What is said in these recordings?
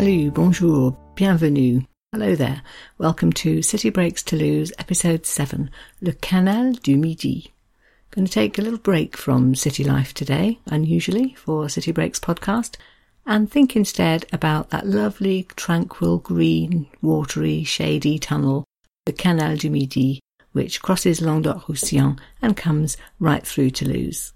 Salut, bonjour, bienvenue. Hello there. Welcome to City Breaks Toulouse, Episode 7, Le Canal du Midi. Going to take a little break from city life today, unusually for City Breaks podcast, and think instead about that lovely, tranquil, green, watery, shady tunnel, the Canal du Midi, which crosses Languedoc-Roussillon and comes right through Toulouse.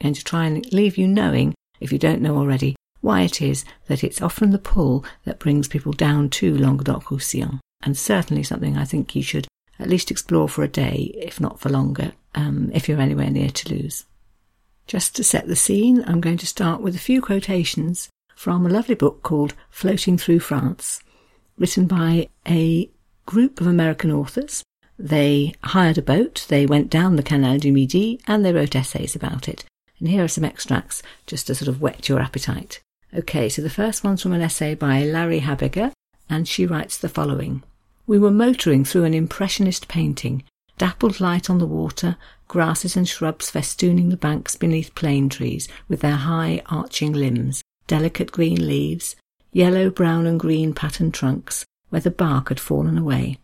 And to try and leave you knowing, if you don't know already, why it is that it's often the pull that brings people down to Languedoc-Roussillon, and certainly something I think you should at least explore for a day, if not for longer, if you're anywhere near Toulouse. Just to set the scene, I'm going to start with a few quotations from a lovely book called Floating Through France, written by a group of American authors. They hired a boat, they went down the Canal du Midi, and they wrote essays about it. And here are some extracts just to sort of whet your appetite. Okay, so the first one's from an essay by Larry Habiger, and she writes the following. We were motoring through an impressionist painting, dappled light on the water, grasses and shrubs festooning the banks beneath plane trees with their high arching limbs, delicate green leaves, yellow, brown and green patterned trunks where the bark had fallen away.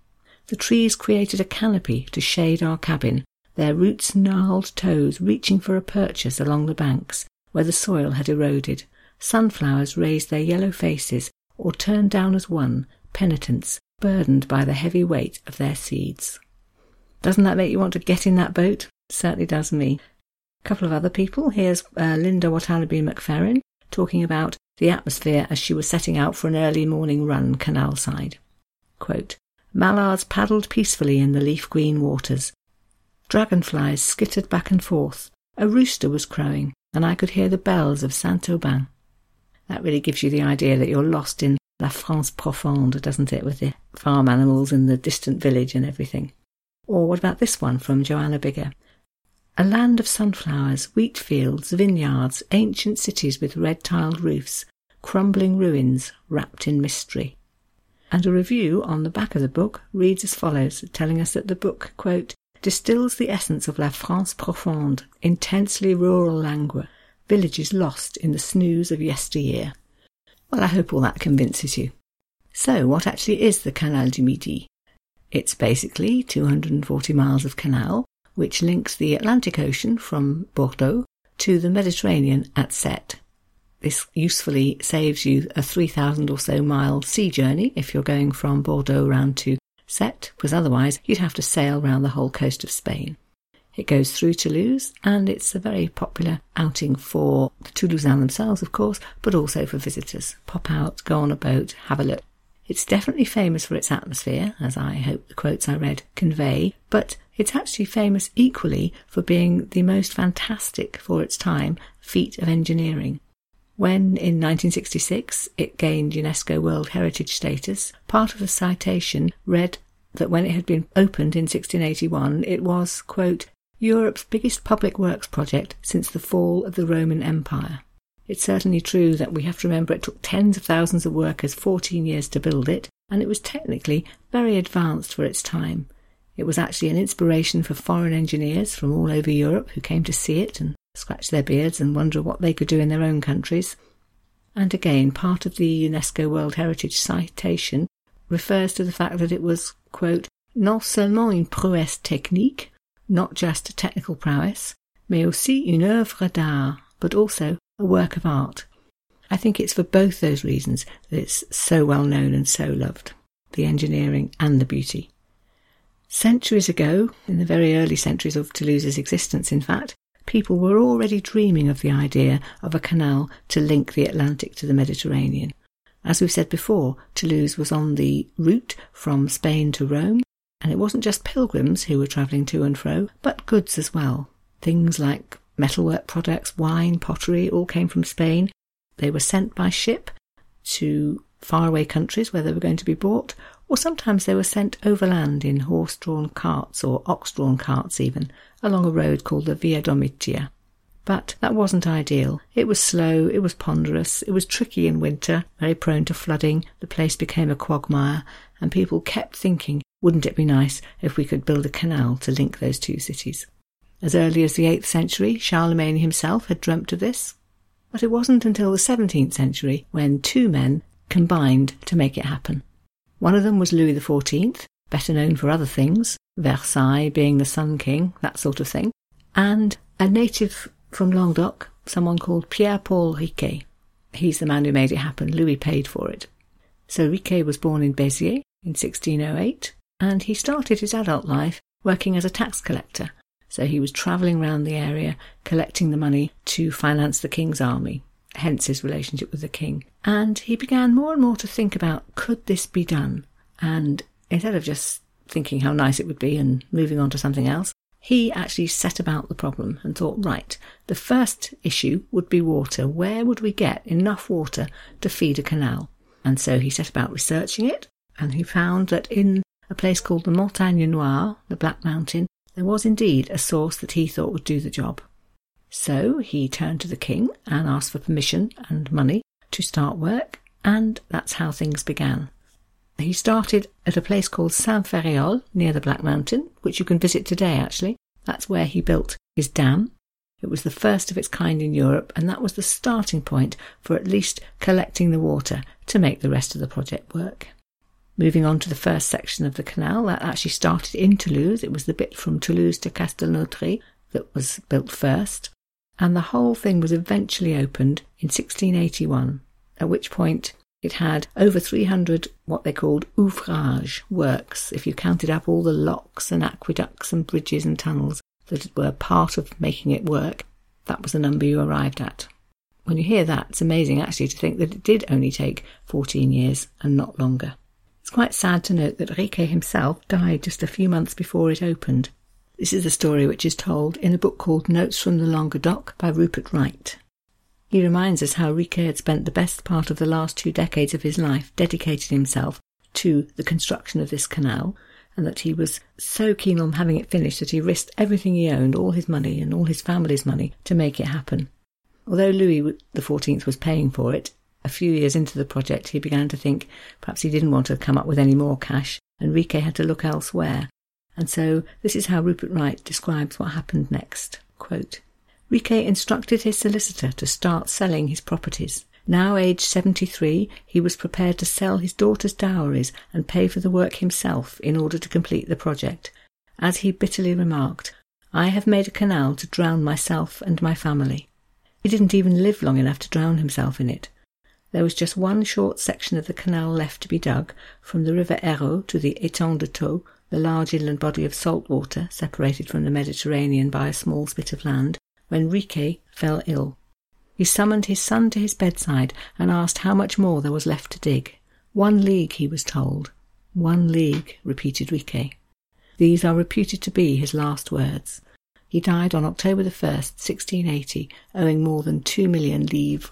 The trees created a canopy to shade our cabin, their roots gnarled toes reaching for a purchase along the banks where the soil had eroded. Sunflowers raised their yellow faces or turned down as one, penitents, burdened by the heavy weight of their seeds. Doesn't that make you want to get in that boat? Certainly does me. A couple of other people. Here's Linda Watanabe McFerrin talking about the atmosphere as she was setting out for an early morning run canal side. Quote, mallards paddled peacefully in the leaf-green waters. Dragonflies skittered back and forth. A rooster was crowing, and I could hear the bells of Saint-Aubin. That really gives you the idea that you're lost in La France Profonde, doesn't it, with the farm animals and the distant village and everything. Or what about this one from Joanna Bigger? A land of sunflowers, wheat fields, vineyards, ancient cities with red-tiled roofs, crumbling ruins wrapped in mystery. And a review on the back of the book reads as follows, telling us that the book, quote, distills the essence of La France Profonde, intensely rural languor, villages lost in the snooze of yesteryear. Well, I hope all that convinces you. So, what actually is the Canal du Midi? It's basically 240 miles of canal, which links the Atlantic Ocean from Bordeaux to the Mediterranean at Sète. This usefully saves you a 3,000 or so mile sea journey if you're going from Bordeaux round to Sète, because otherwise you'd have to sail round the whole coast of Spain. It goes through Toulouse, and it's a very popular outing for the Toulousains themselves, of course, but also for visitors. Pop out, go on a boat, have a look. It's definitely famous for its atmosphere, as I hope the quotes I read convey, but it's actually famous equally for being the most fantastic, for its time, feat of engineering. When, in 1966, it gained UNESCO World Heritage status, part of the citation read that when it had been opened in 1681, it was, quote, Europe's biggest public works project since the fall of the Roman Empire. It's certainly true that we have to remember it took tens of thousands of workers 14 years to build it, and it was technically very advanced for its time. It was actually an inspiration for foreign engineers from all over Europe who came to see it and scratch their beards and wonder what they could do in their own countries. And again, part of the UNESCO World Heritage citation refers to the fact that it was, quote, non seulement une prouesse technique, not just a technical prowess, mais aussi une œuvre d'art, but also a work of art. I think it's for both those reasons that it's so well known and so loved, the engineering and the beauty. Centuries ago, in the very early centuries of Toulouse's existence, in fact, people were already dreaming of the idea of a canal to link the Atlantic to the Mediterranean. As we've said before, Toulouse was on the route from Spain to Rome, and it wasn't just pilgrims who were travelling to and fro, but goods as well. Things like metalwork products, wine, pottery, all came from Spain. They were sent by ship to faraway countries where they were going to be bought, or sometimes they were sent overland in horse-drawn carts or ox-drawn carts even, along a road called the Via Domitia. But that wasn't ideal. It was slow, it was ponderous, it was tricky in winter, very prone to flooding, the place became a quagmire, and people kept thinking, wouldn't it be nice if we could build a canal to link those two cities? As early as the 8th century, Charlemagne himself had dreamt of this, but it wasn't until the 17th century when two men, combined to make it happen. One of them was Louis the 14th, better known for other things, Versailles being the Sun King, that sort of thing, and a native from Languedoc, someone called Pierre-Paul Riquet. He's the man who made it happen. Louis paid for it. So Riquet was born in Béziers in 1608, and he started his adult life working as a tax collector. So he was travelling round the area, collecting the money to finance the king's army, hence his relationship with the king. And he began more and more to think about, could this be done? And instead of just thinking how nice it would be and moving on to something else, he actually set about the problem and thought, right, the first issue would be water. Where would we get enough water to feed a canal? And so he set about researching it, and he found that in a place called the Montagne Noire, the Black Mountain, there was indeed a source that he thought would do the job. So he turned to the king and asked for permission and money to start work, and that's how things began. He started at a place called Saint-Fériol, near the Black Mountain, which you can visit today, actually. That's where he built his dam. It was the first of its kind in Europe, and that was the starting point for at least collecting the water to make the rest of the project work. Moving on to the first section of the canal, that actually started in Toulouse. It was the bit from Toulouse to Castelnaudary that was built first, and the whole thing was eventually opened in 1681, at which point it had over 300 what they called ouvrages, works, if you counted up all the locks and aqueducts and bridges and tunnels that were part of making it work. That was the number you arrived at. When you hear that, it's amazing actually to think that it did only take 14 years and not longer. It's quite sad to note that Riquet himself died just a few months before it opened. This is a story which is told in a book called Notes from the Languedoc by Rupert Wright. He reminds us how Riquet had spent the best part of the last 2 decades of his life dedicated himself to the construction of this canal, and that he was so keen on having it finished that he risked everything he owned, all his money and all his family's money, to make it happen. Although Louis XIV was paying for it, a few years into the project he began to think perhaps he didn't want to come up with any more cash, and Riquet had to look elsewhere. And so this is how Rupert Wright describes what happened next. Quote, Riquet instructed his solicitor to start selling his properties. Now aged 73, he was prepared to sell his daughter's dowries and pay for the work himself in order to complete the project. As he bitterly remarked, I have made a canal to drown myself and my family. He didn't even live long enough to drown himself in it. There was just one short section of the canal left to be dug, from the river Hérault to the Étang de Taux, the large inland body of salt water separated from the Mediterranean by a small spit of land, when Riquet fell ill. He summoned his son to his bedside and asked how much more there was left to dig. 1 league, he was told. 1 league, repeated Riquet. These are reputed to be his last words. He died on October the 1st, 1680, owing more than 2 million livres.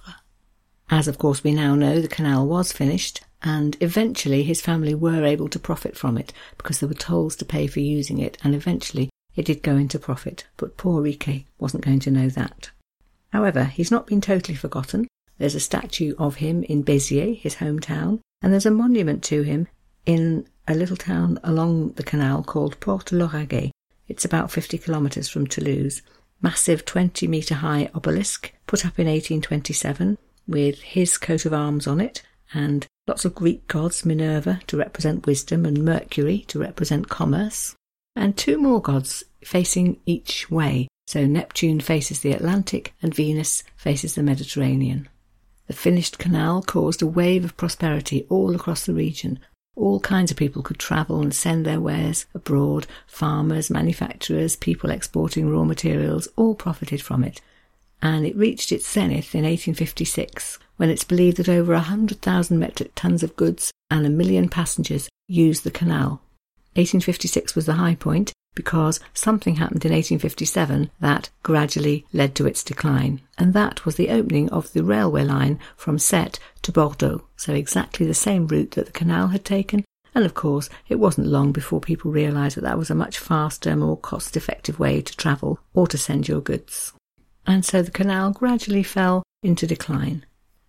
As of course we now know, the canal was finished, and eventually his family were able to profit from it, because there were tolls to pay for using it, and eventually it did go into profit, but poor Riquet wasn't going to know that. However, he's not been totally forgotten. There's a statue of him in Béziers, his hometown, and there's a monument to him in a little town along the canal called Port-Lauragais. It's about 50 kilometres from Toulouse. Massive 20-metre-high obelisk put up in 1827 with his coat of arms on it, and lots of Greek gods, Minerva to represent wisdom and Mercury to represent commerce, and 2 more gods facing each way. So Neptune faces the Atlantic and Venus faces the Mediterranean. The finished canal caused a wave of prosperity all across the region. All kinds of people could travel and send their wares abroad. Farmers, manufacturers, people exporting raw materials all profited from it. And it reached its zenith in 1856, when it's believed that over 100,000 metric tons of goods and 1 million passengers used the canal. 1856 was the high point, because something happened in 1857 that gradually led to its decline, and that was the opening of the railway line from Sète to Bordeaux, so exactly the same route that the canal had taken, and of course it wasn't long before people realised that that was a much faster, more cost-effective way to travel or to send your goods. And so the canal gradually fell into decline.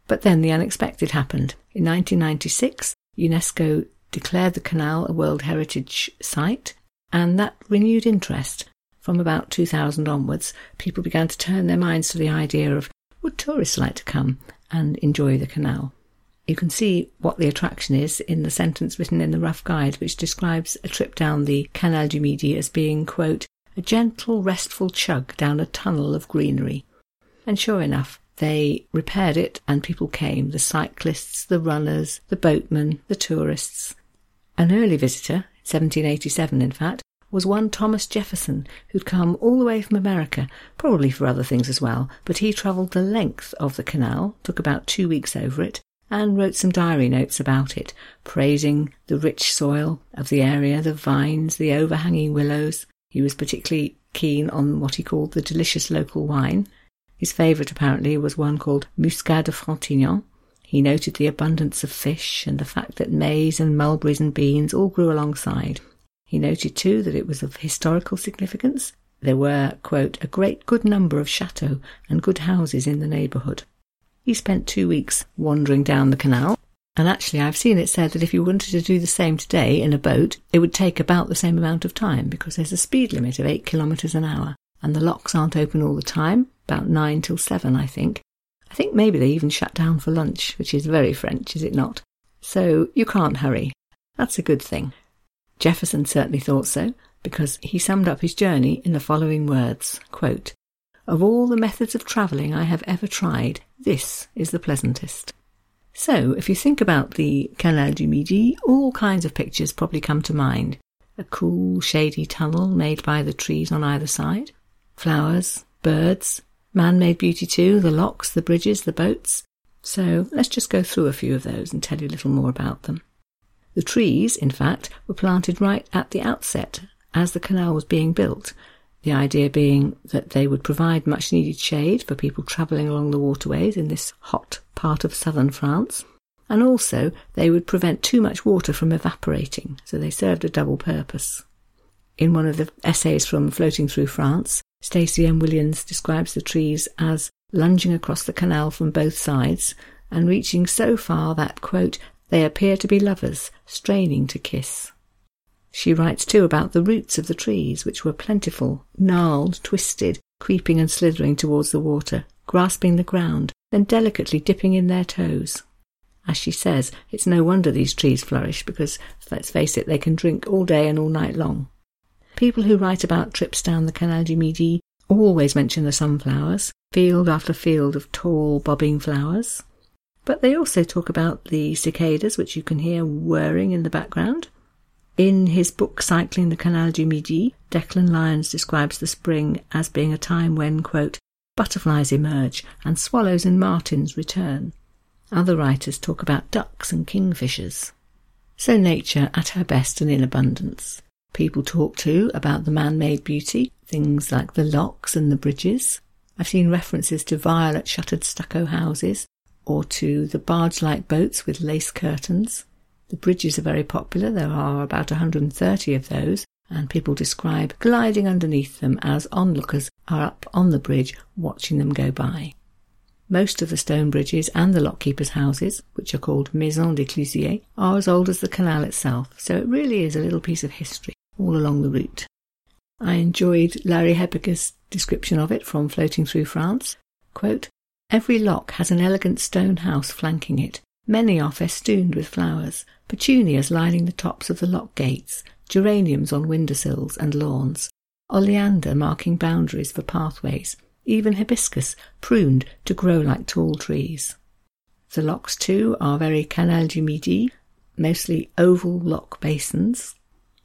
But then the unexpected happened. In 1996, UNESCO declared the canal a World Heritage Site, and that renewed interest. From about 2000 onwards, people began to turn their minds to the idea of, would tourists like to come and enjoy the canal? You can see what the attraction is in the sentence written in the rough guide, which describes a trip down the Canal du Midi as being, quote, a gentle, restful chug down a tunnel of greenery. And sure enough, they repaired it and people came, the cyclists, the runners, the boatmen, the tourists. An early visitor, 1787 in fact, was one Thomas Jefferson, who'd come all the way from America, probably for other things as well, but he travelled the length of the canal, took about 2 weeks over it, and wrote some diary notes about it, praising the rich soil of the area, the vines, the overhanging willows. He was particularly keen on what he called the delicious local wine. His favourite, apparently, was one called Muscat de Frontignan. He noted the abundance of fish and the fact that maize and mulberries and beans all grew alongside. He noted, too, that it was of historical significance. There were, quote, a great good number of chateaux and good houses in the neighbourhood. He spent 2 weeks wandering down the canal, and actually I've seen it said that if you wanted to do the same today in a boat, it would take about the same amount of time, because there's a speed limit of 8 kilometres an hour, and the locks aren't open all the time, about 9 till 7, I think. I think maybe they even shut down for lunch, which is very French, is it not? So you can't hurry. That's a good thing. Jefferson certainly thought so, because he summed up his journey in the following words, quote, of all the methods of travelling I have ever tried, this is the pleasantest. So, if you think about the Canal du Midi, all kinds of pictures probably come to mind. A cool, shady tunnel made by the trees on either side, flowers, birds, man-made beauty too, the locks, the bridges, the boats. So, let's just go through a few of those and tell you a little more about them. The trees, in fact, were planted right at the outset, as the canal was being built, the idea being that they would provide much-needed shade for people travelling along the waterways in this hot part of southern France, and also they would prevent too much water from evaporating, so they served a double purpose. In one of the essays from Floating Through France, Stacey M. Williams describes the trees as lunging across the canal from both sides and reaching so far that, quote, they appear to be lovers, straining to kiss. She writes too about the roots of the trees, which were plentiful, gnarled, twisted, creeping and slithering towards the water, grasping the ground, then delicately dipping in their toes. As she says, it's no wonder these trees flourish, because, let's face it, they can drink all day and all night long. People who write about trips down the Canal du Midi always mention the sunflowers, field after field of tall, bobbing flowers. But they also talk about the cicadas, which you can hear whirring in the background. In his book Cycling the Canal du Midi, Declan Lyons describes the spring as being a time when, quote, butterflies emerge and swallows and martins return. Other writers talk about ducks and kingfishers. So nature at her best and in abundance. People talk too about the man-made beauty, things like the locks and the bridges. I've seen references to violet-shuttered stucco houses, or to the barge-like boats with lace curtains. The bridges are very popular. There are about 130 of those, and people describe gliding underneath them as onlookers are up on the bridge watching them go by. Most of the stone bridges and the lockkeepers' houses, which are called Maisons d'Éclusiers, are as old as the canal itself, so it really is a little piece of history all along the route. I enjoyed Larry Habiger's description of it from Floating Through France. Quote, every lock has an elegant stone house flanking it. Many are festooned with flowers, petunias lining the tops of the lock gates, geraniums on windowsills and lawns, oleander marking boundaries for pathways, even hibiscus pruned to grow like tall trees. The locks, too, are very Canal du Midi, mostly oval lock basins,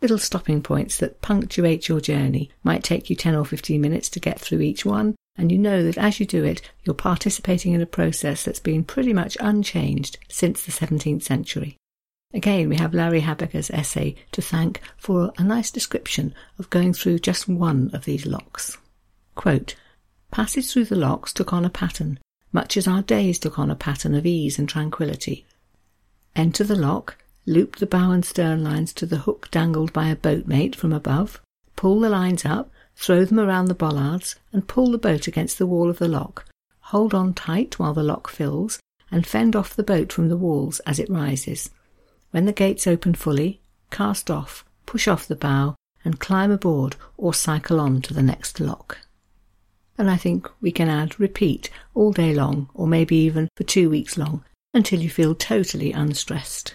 little stopping points that punctuate your journey. Might take you 10 or 15 minutes to get through each one, and you know that as you do it, you're participating in a process that's been pretty much unchanged since the 17th century. Again, we have Larry Habiger's essay to thank for a nice description of going through just one of these locks. Quote, passage through the locks took on a pattern, much as our days took on a pattern of ease and tranquillity. Enter the lock, loop the bow and stern lines to the hook dangled by a boatmate from above, pull the lines up, throw them around the bollards and pull the boat against the wall of the lock. Hold on tight while the lock fills and fend off the boat from the walls as it rises. When the gates open fully, cast off, push off the bow and climb aboard or cycle on to the next lock. And I think we can add repeat all day long, or maybe even for 2 weeks long, until you feel totally unstressed.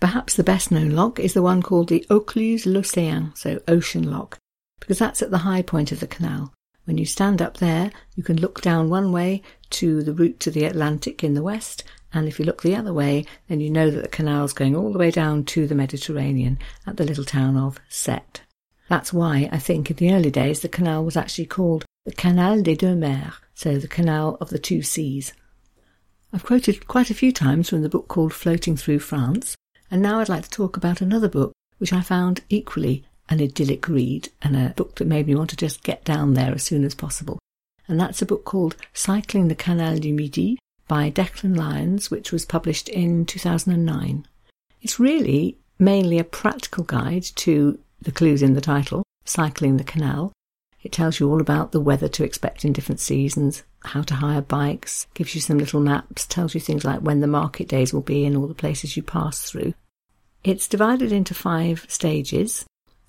Perhaps the best-known lock is the one called the Écluse l'Océan, so Ocean Lock, because that's at the high point of the canal. When you stand up there, you can look down one way to the route to the Atlantic in the west, and if you look the other way, then you know that the canal's going all the way down to the Mediterranean at the little town of Sète. That's why, I think, in the early days, the canal was actually called the Canal des Deux Mers, so the Canal of the Two Seas. I've quoted quite a few times from the book called Floating Through France, and now I'd like to talk about another book which I found equally an idyllic read and a book that made me want to just get down there as soon as possible. And that's a book called Cycling the Canal du Midi by Declan Lyons, which was published in 2009. It's really mainly a practical guide to the clues in the title, Cycling the Canal. It tells you all about the weather to expect in different seasons, how to hire bikes, gives you some little maps, tells you things like when the market days will be and all the places you pass through. It's divided into 5 stages,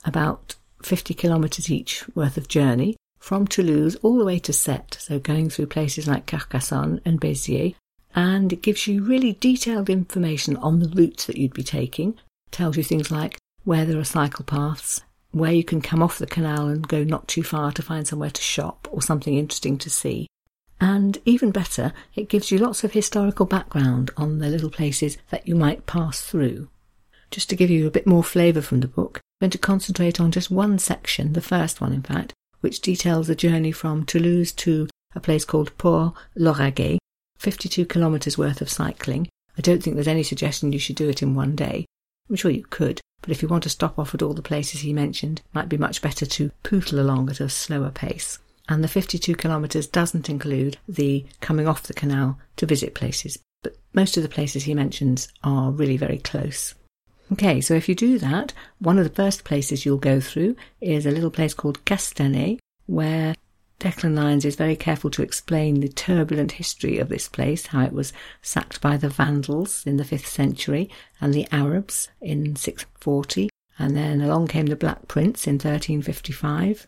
about 50 kilometres each worth of journey, from Toulouse all the way to Sète, so going through places like Carcassonne and Béziers, and it gives you really detailed information on the routes that you'd be taking. Tells you things like where there are cycle paths, where you can come off the canal and go not too far to find somewhere to shop or something interesting to see. And even better, it gives you lots of historical background on the little places that you might pass through. Just to give you a bit more flavour from the book, I'm going to concentrate on just one section, the first one in fact, which details a journey from Toulouse to a place called Port-Lauragais, 52 kilometres worth of cycling. I don't think there's any suggestion you should do it in one day. I'm sure you could, but if you want to stop off at all the places he mentioned, it might be much better to pootle along at a slower pace. And the 52 kilometres doesn't include the coming off the canal to visit places, but most of the places he mentions are really very close. Okay, so if you do that, one of the first places you'll go through is a little place called Castanet, where Declan Lyons is very careful to explain the turbulent history of this place, how it was sacked by the Vandals in the 5th century and the Arabs in 640, and then along came the Black Prince in 1355.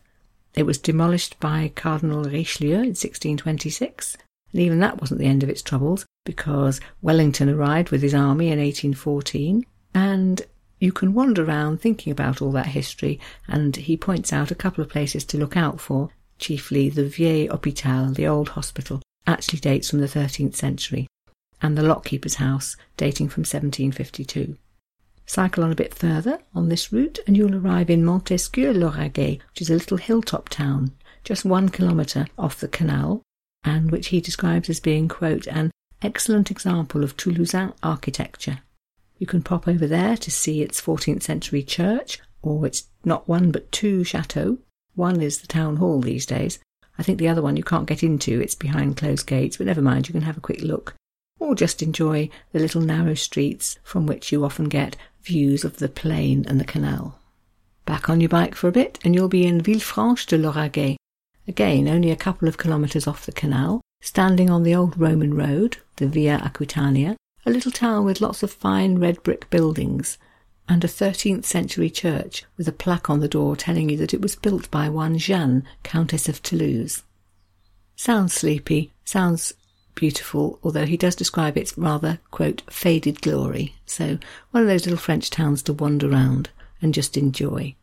It was demolished by Cardinal Richelieu in 1626, and even that wasn't the end of its troubles, because Wellington arrived with his army in 1814, and you can wander around thinking about all that history, and he points out a couple of places to look out for. Chiefly the Vieil Hôpital, the old hospital, actually dates from the 13th century, and the lockkeeper's house, dating from 1752. Cycle on a bit further on this route and you'll arrive in Montesquieu-Lauragais, which is a little hilltop town, just 1 kilometre off the canal, and which he describes as being, quote, an excellent example of Toulousain architecture. You can pop over there to see its 14th century church, or its not one but 2 chateaux. One is the town hall these days. I think the other one you can't get into, it's behind closed gates, but never mind, you can have a quick look. Or just enjoy the little narrow streets from which you often get views of the plain and the canal. Back on your bike for a bit and you'll be in Villefranche de Lauragais. Again, only a couple of kilometres off the canal, standing on the old Roman road, the Via Aquitania, a little town with lots of fine red brick buildings, and a 13th century church with a plaque on the door telling you that it was built by one Jeanne, Countess of Toulouse. Sounds sleepy, sounds beautiful, although he does describe its rather, quote, faded glory. So one of those little French towns to wander round and just enjoy.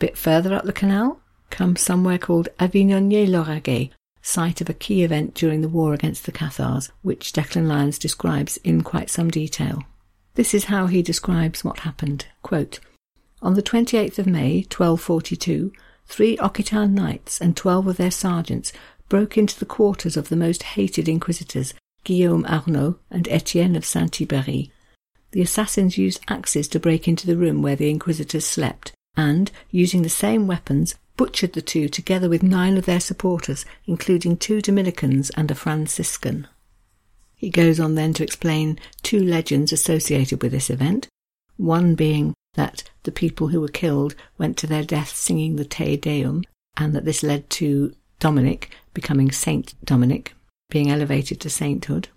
Bit further up the canal comes somewhere called Avignonnet-Lauragais, site of a key event during the war against the Cathars, which Declan Lyons describes in quite some detail. This is how he describes what happened, quote, on the 28th of May, 1242, 3 Occitan knights and 12 of their sergeants broke into the quarters of the most hated inquisitors, Guillaume Arnaud and Etienne of Saint-Thibéry. The assassins used axes to break into the room where the inquisitors slept, and, using the same weapons, butchered the 2 together with 9 of their supporters, including 2 Dominicans and a Franciscan. He goes on then to explain 2 legends associated with this event, one being that the people who were killed went to their death singing the Te Deum, and that this led to Dominic becoming Saint Dominic, being elevated to sainthood.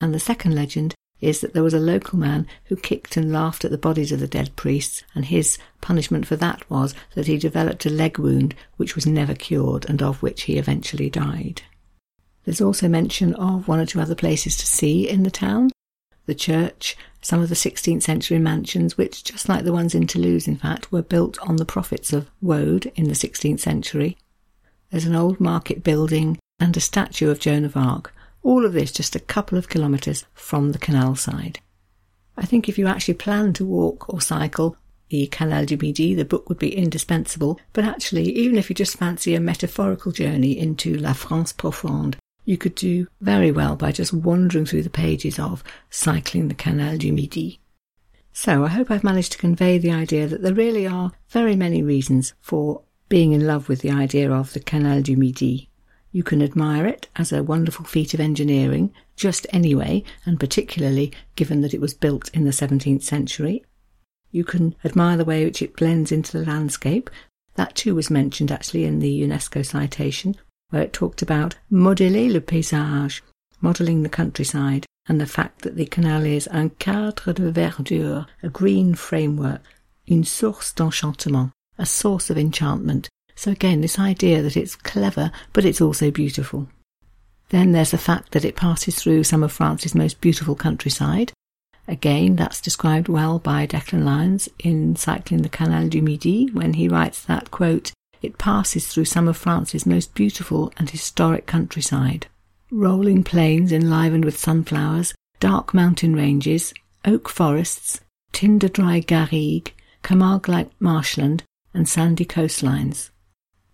And the second legend is that there was a local man who kicked and laughed at the bodies of the dead priests, and his punishment for that was that he developed a leg wound which was never cured and of which he eventually died. There's also mention of 1 or 2 other places to see in the town, the church, some of the 16th century mansions, which, just like the ones in Toulouse, in fact, were built on the profits of woad in the 16th century. There's an old market building and a statue of Joan of Arc. All of this just a couple of kilometres from the canal side. I think if you actually plan to walk or cycle the Canal du Midi, the book would be indispensable, but actually, even if you just fancy a metaphorical journey into La France Profonde, you could do very well by just wandering through the pages of Cycling the Canal du Midi. So I hope I've managed to convey the idea that there really are very many reasons for being in love with the idea of the Canal du Midi. You can admire it as a wonderful feat of engineering, just anyway, and particularly given that it was built in the 17th century. You can admire the way which it blends into the landscape. That too was mentioned actually in the UNESCO citation, where it talked about modeler le paysage, modelling the countryside, and the fact that the canal is un cadre de verdure, a green framework, une source d'enchantement, a source of enchantment. So again, this idea that it's clever, but it's also beautiful. Then there's the fact that it passes through some of France's most beautiful countryside. Again, that's described well by Declan Lyons in Cycling the Canal du Midi, when he writes that, quote, "It passes through some of France's most beautiful and historic countryside. Rolling plains enlivened with sunflowers, dark mountain ranges, oak forests, tinder-dry garrigue, Camargue-like marshland, and sandy coastlines."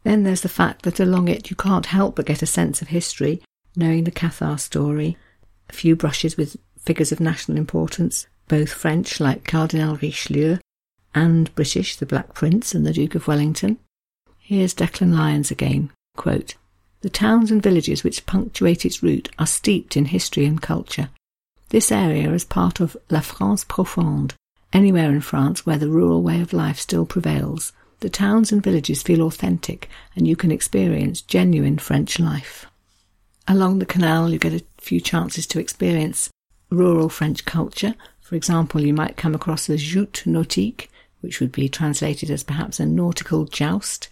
Then there's the fact that along it you can't help but get a sense of history, knowing the Cathar story, a few brushes with figures of national importance, both French, like Cardinal Richelieu, and British, the Black Prince and the Duke of Wellington. Here's Declan Lyons again, quote, "The towns and villages which punctuate its route are steeped in history and culture. This area is part of La France Profonde, anywhere in France where the rural way of life still prevails. The towns and villages feel authentic, and you can experience genuine French life." Along the canal, you get a few chances to experience rural French culture. For example, you might come across a joute nautique, which would be translated as perhaps a nautical joust.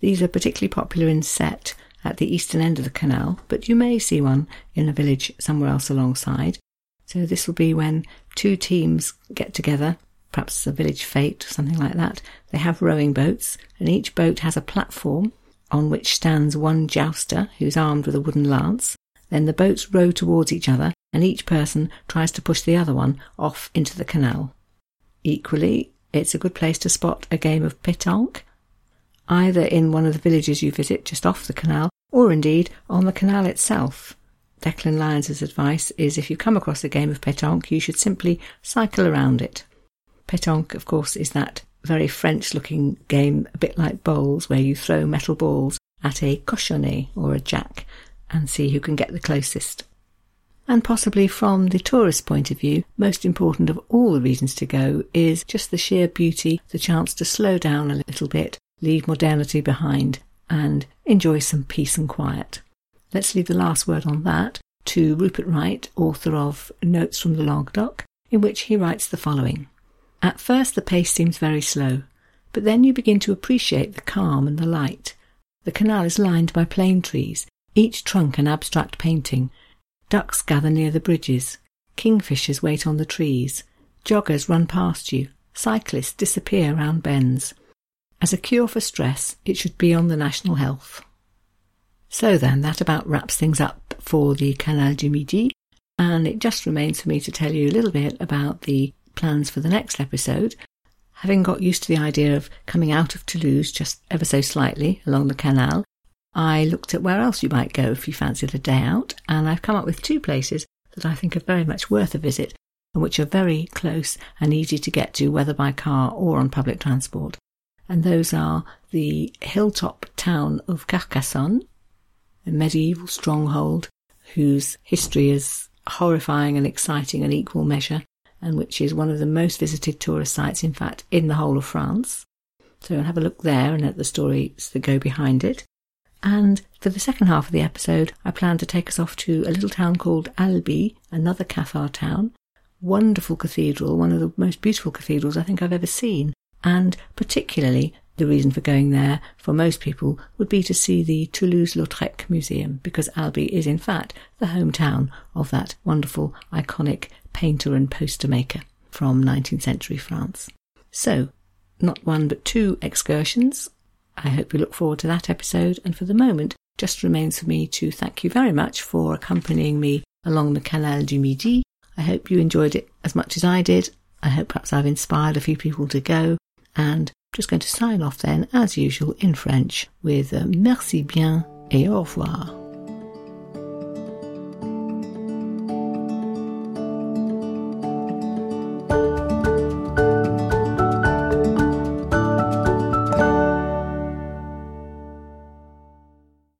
These are particularly popular in Sète, at the eastern end of the canal, but you may see one in a village somewhere else alongside. So this will be when two teams get together, perhaps a village fete, something like that. They have rowing boats, and each boat has a platform on which stands one jouster who's armed with a wooden lance. Then the boats row towards each other, and each person tries to push the other one off into the canal. Equally, it's a good place to spot a game of pétanque, either in one of the villages you visit just off the canal, or indeed on the canal itself. Declan Lyons' advice is, if you come across a game of pétanque, you should simply cycle around it. Pétanque, of course, is that very French-looking game, a bit like bowls, where you throw metal balls at a cochonnet, or a jack, and see who can get the closest. And possibly from the tourist point of view, most important of all the reasons to go is just the sheer beauty, the chance to slow down a little bit, leave modernity behind and enjoy some peace and quiet. Let's leave the last word on that to Rupert Wright, author of Notes from the Languedoc, in which he writes the following. "At first the pace seems very slow, but then you begin to appreciate the calm and the light. The canal is lined by plane trees, each trunk an abstract painting. Ducks gather near the bridges. Kingfishers wait on the trees. Joggers run past you. Cyclists disappear round bends. As a cure for stress, it should be on the national health." So then, that about wraps things up for the Canal du Midi, and it just remains for me to tell you a little bit about the plans for the next episode. Having got used to the idea of coming out of Toulouse just ever so slightly along the canal, I looked at where else you might go if you fancied a day out, and I've come up with two places that I think are very much worth a visit, and which are very close and easy to get to, whether by car or on public transport. And those are the hilltop town of Carcassonne, a medieval stronghold whose history is horrifying and exciting in equal measure, and which is one of the most visited tourist sites, in fact, in the whole of France. So have a look there and at the stories that go behind it. And for the second half of the episode, I plan to take us off to a little town called Albi, another Cathar town. Wonderful cathedral, one of the most beautiful cathedrals I think I've ever seen. And particularly, the reason for going there, for most people, would be to see the Toulouse-Lautrec Museum, because Albi is in fact the hometown of that wonderful, iconic painter and poster maker from 19th century France. So, not one but two excursions. I hope you look forward to that episode, and for the moment, just remains for me to thank you very much for accompanying me along the Canal du Midi. I hope you enjoyed it as much as I did. I hope perhaps I've inspired a few people to go, and I'm just going to sign off then, as usual, in French, with merci bien et au revoir.